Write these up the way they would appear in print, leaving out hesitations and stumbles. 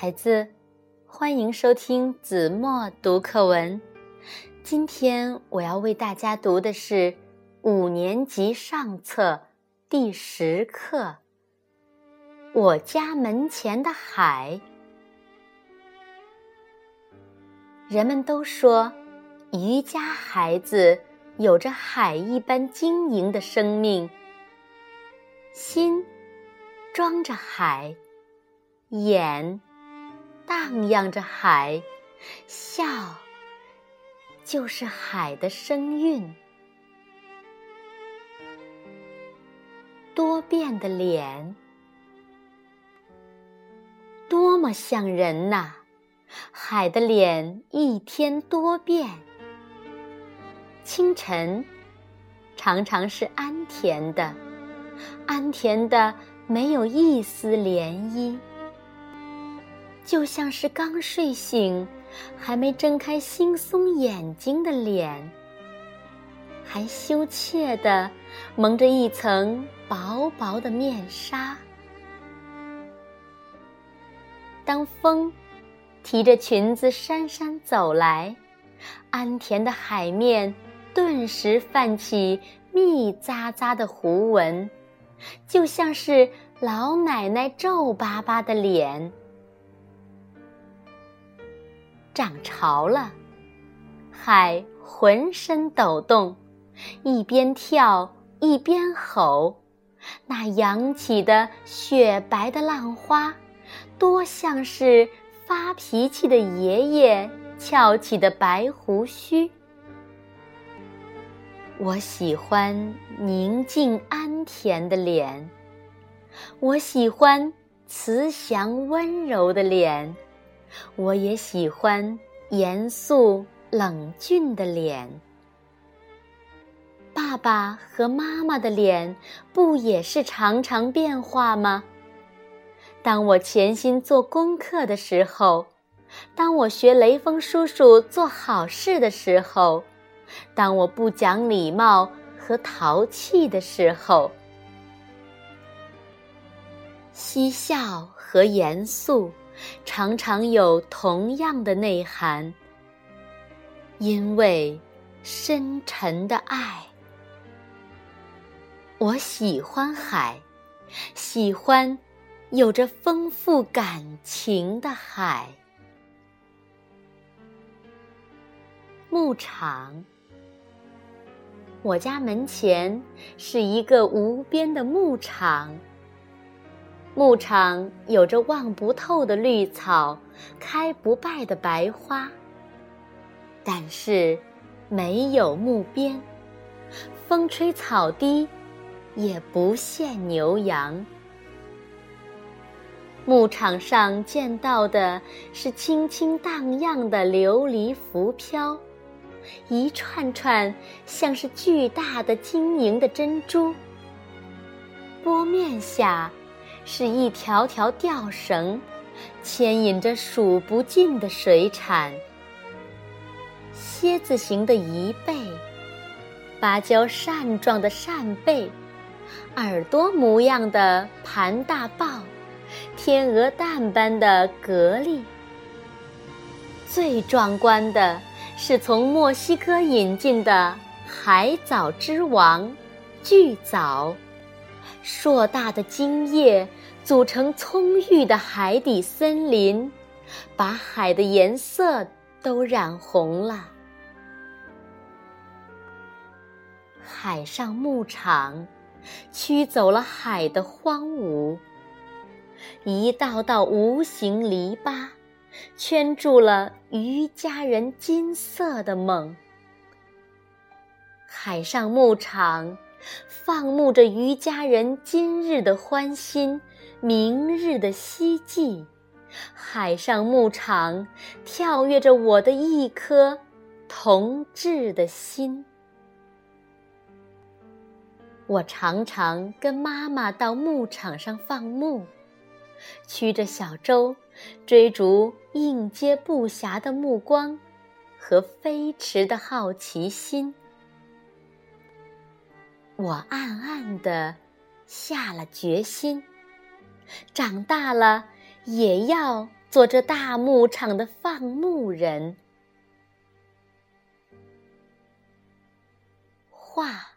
孩子，欢迎收听子墨读课文。今天我要为大家读的是5年级上册第10课《我家门前的海》。人们都说，渔家孩子有着海一般晶莹的生命，心装着海，眼荡漾着海，笑就是海的声韵。多变的脸，多么像人呐！海的脸一天多变。清晨常常是甘甜的，甘甜的没有一丝涟漪，就像是刚睡醒还没睁开惺忪眼睛的脸，还羞怯地蒙着一层薄薄的面纱。当风提着裙子姗姗走来，甘甜的海面顿时泛起密匝匝的弧纹，就像是老奶奶皱巴巴的脸。涨潮了，海浑身抖动，一边跳一边吼，那扬起的雪白的浪花，多像是发脾气的爷爷翘起的白胡须。我喜欢宁静甘甜的脸，我喜欢慈祥温柔的脸，我也喜欢严肃冷峻的脸。爸爸和妈妈的脸不也是常常变化吗？当我潜心做功课的时候，当我学雷锋叔叔做好事的时候，当我不讲礼貌和淘气的时候，嬉笑和严肃常常有同样的内涵，因为深沉的爱。我喜欢海，喜欢有着丰富感情的海。牧场，我家门前是一个无边的牧场。牧场有着望不透的绿草，开不败的白花，但是没有牧鞭，风吹草低，也不限牛羊。牧场上见到的是轻轻荡漾的琉璃浮漂，一串串像是巨大的晶莹的珍珠，波面下是一条条吊绳，牵引着数不尽的水产。蝎子形的贻贝，芭蕉扇状的扇贝，耳朵模样的盘大豹，天鹅蛋般的蛤蜊。最壮观的是从墨西哥引进的海藻之王巨藻，硕大的茎叶组成葱郁的海底森林，把海的颜色都染红了。海上牧场驱走了海的荒芜，一道道无形篱笆圈住了渔家人金色的梦。海上牧场放牧着渔家人今日的欢欣，明日的希冀。海上牧场跳跃着我的一颗童稚的心。我常常跟妈妈到牧场上放牧，驱着小舟追逐应接不暇的目光和飞驰的好奇心。我暗暗地下了决心，长大了也要做这大牧场的放牧人。画，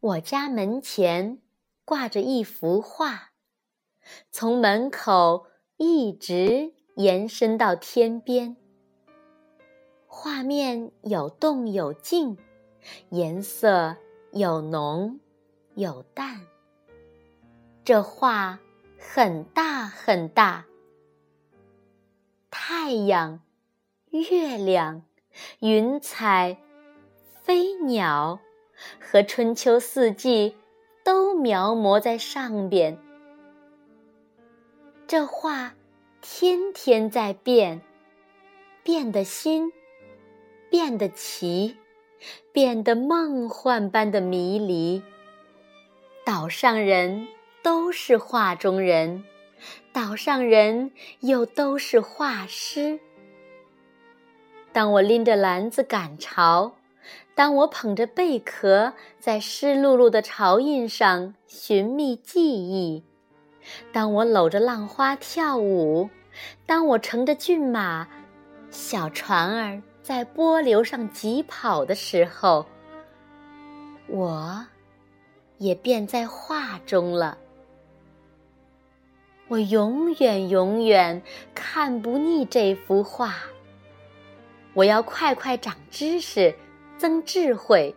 我家门前挂着一幅画，从门口一直延伸到天边。画面有动有静，颜色有浓有淡。这画很大很大，太阳、月亮、云彩、飞鸟和春秋四季都描摹在上边。这画天天在变，变得新，变得奇，变得梦幻般的迷离。岛上人都是画中人，岛上人又都是画师。当我拎着篮子赶潮，当我捧着贝壳在湿漉漉的潮印上寻觅记忆，当我搂着浪花跳舞，当我乘着骏马，小船儿在波流上疾跑的时候，我也便在画中了。我永远永远看不腻这幅画。我要快快长知识，增智慧，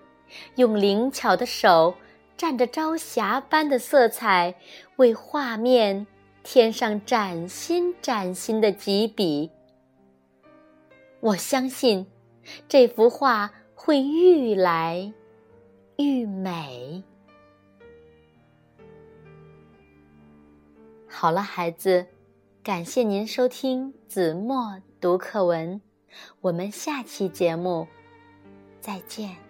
用灵巧的手蘸着朝霞般的色彩，为画面添上崭新崭新的几笔。我相信这幅画会愈来愈美。好了，孩子，感谢您收听子墨读课文，我们下期节目再见。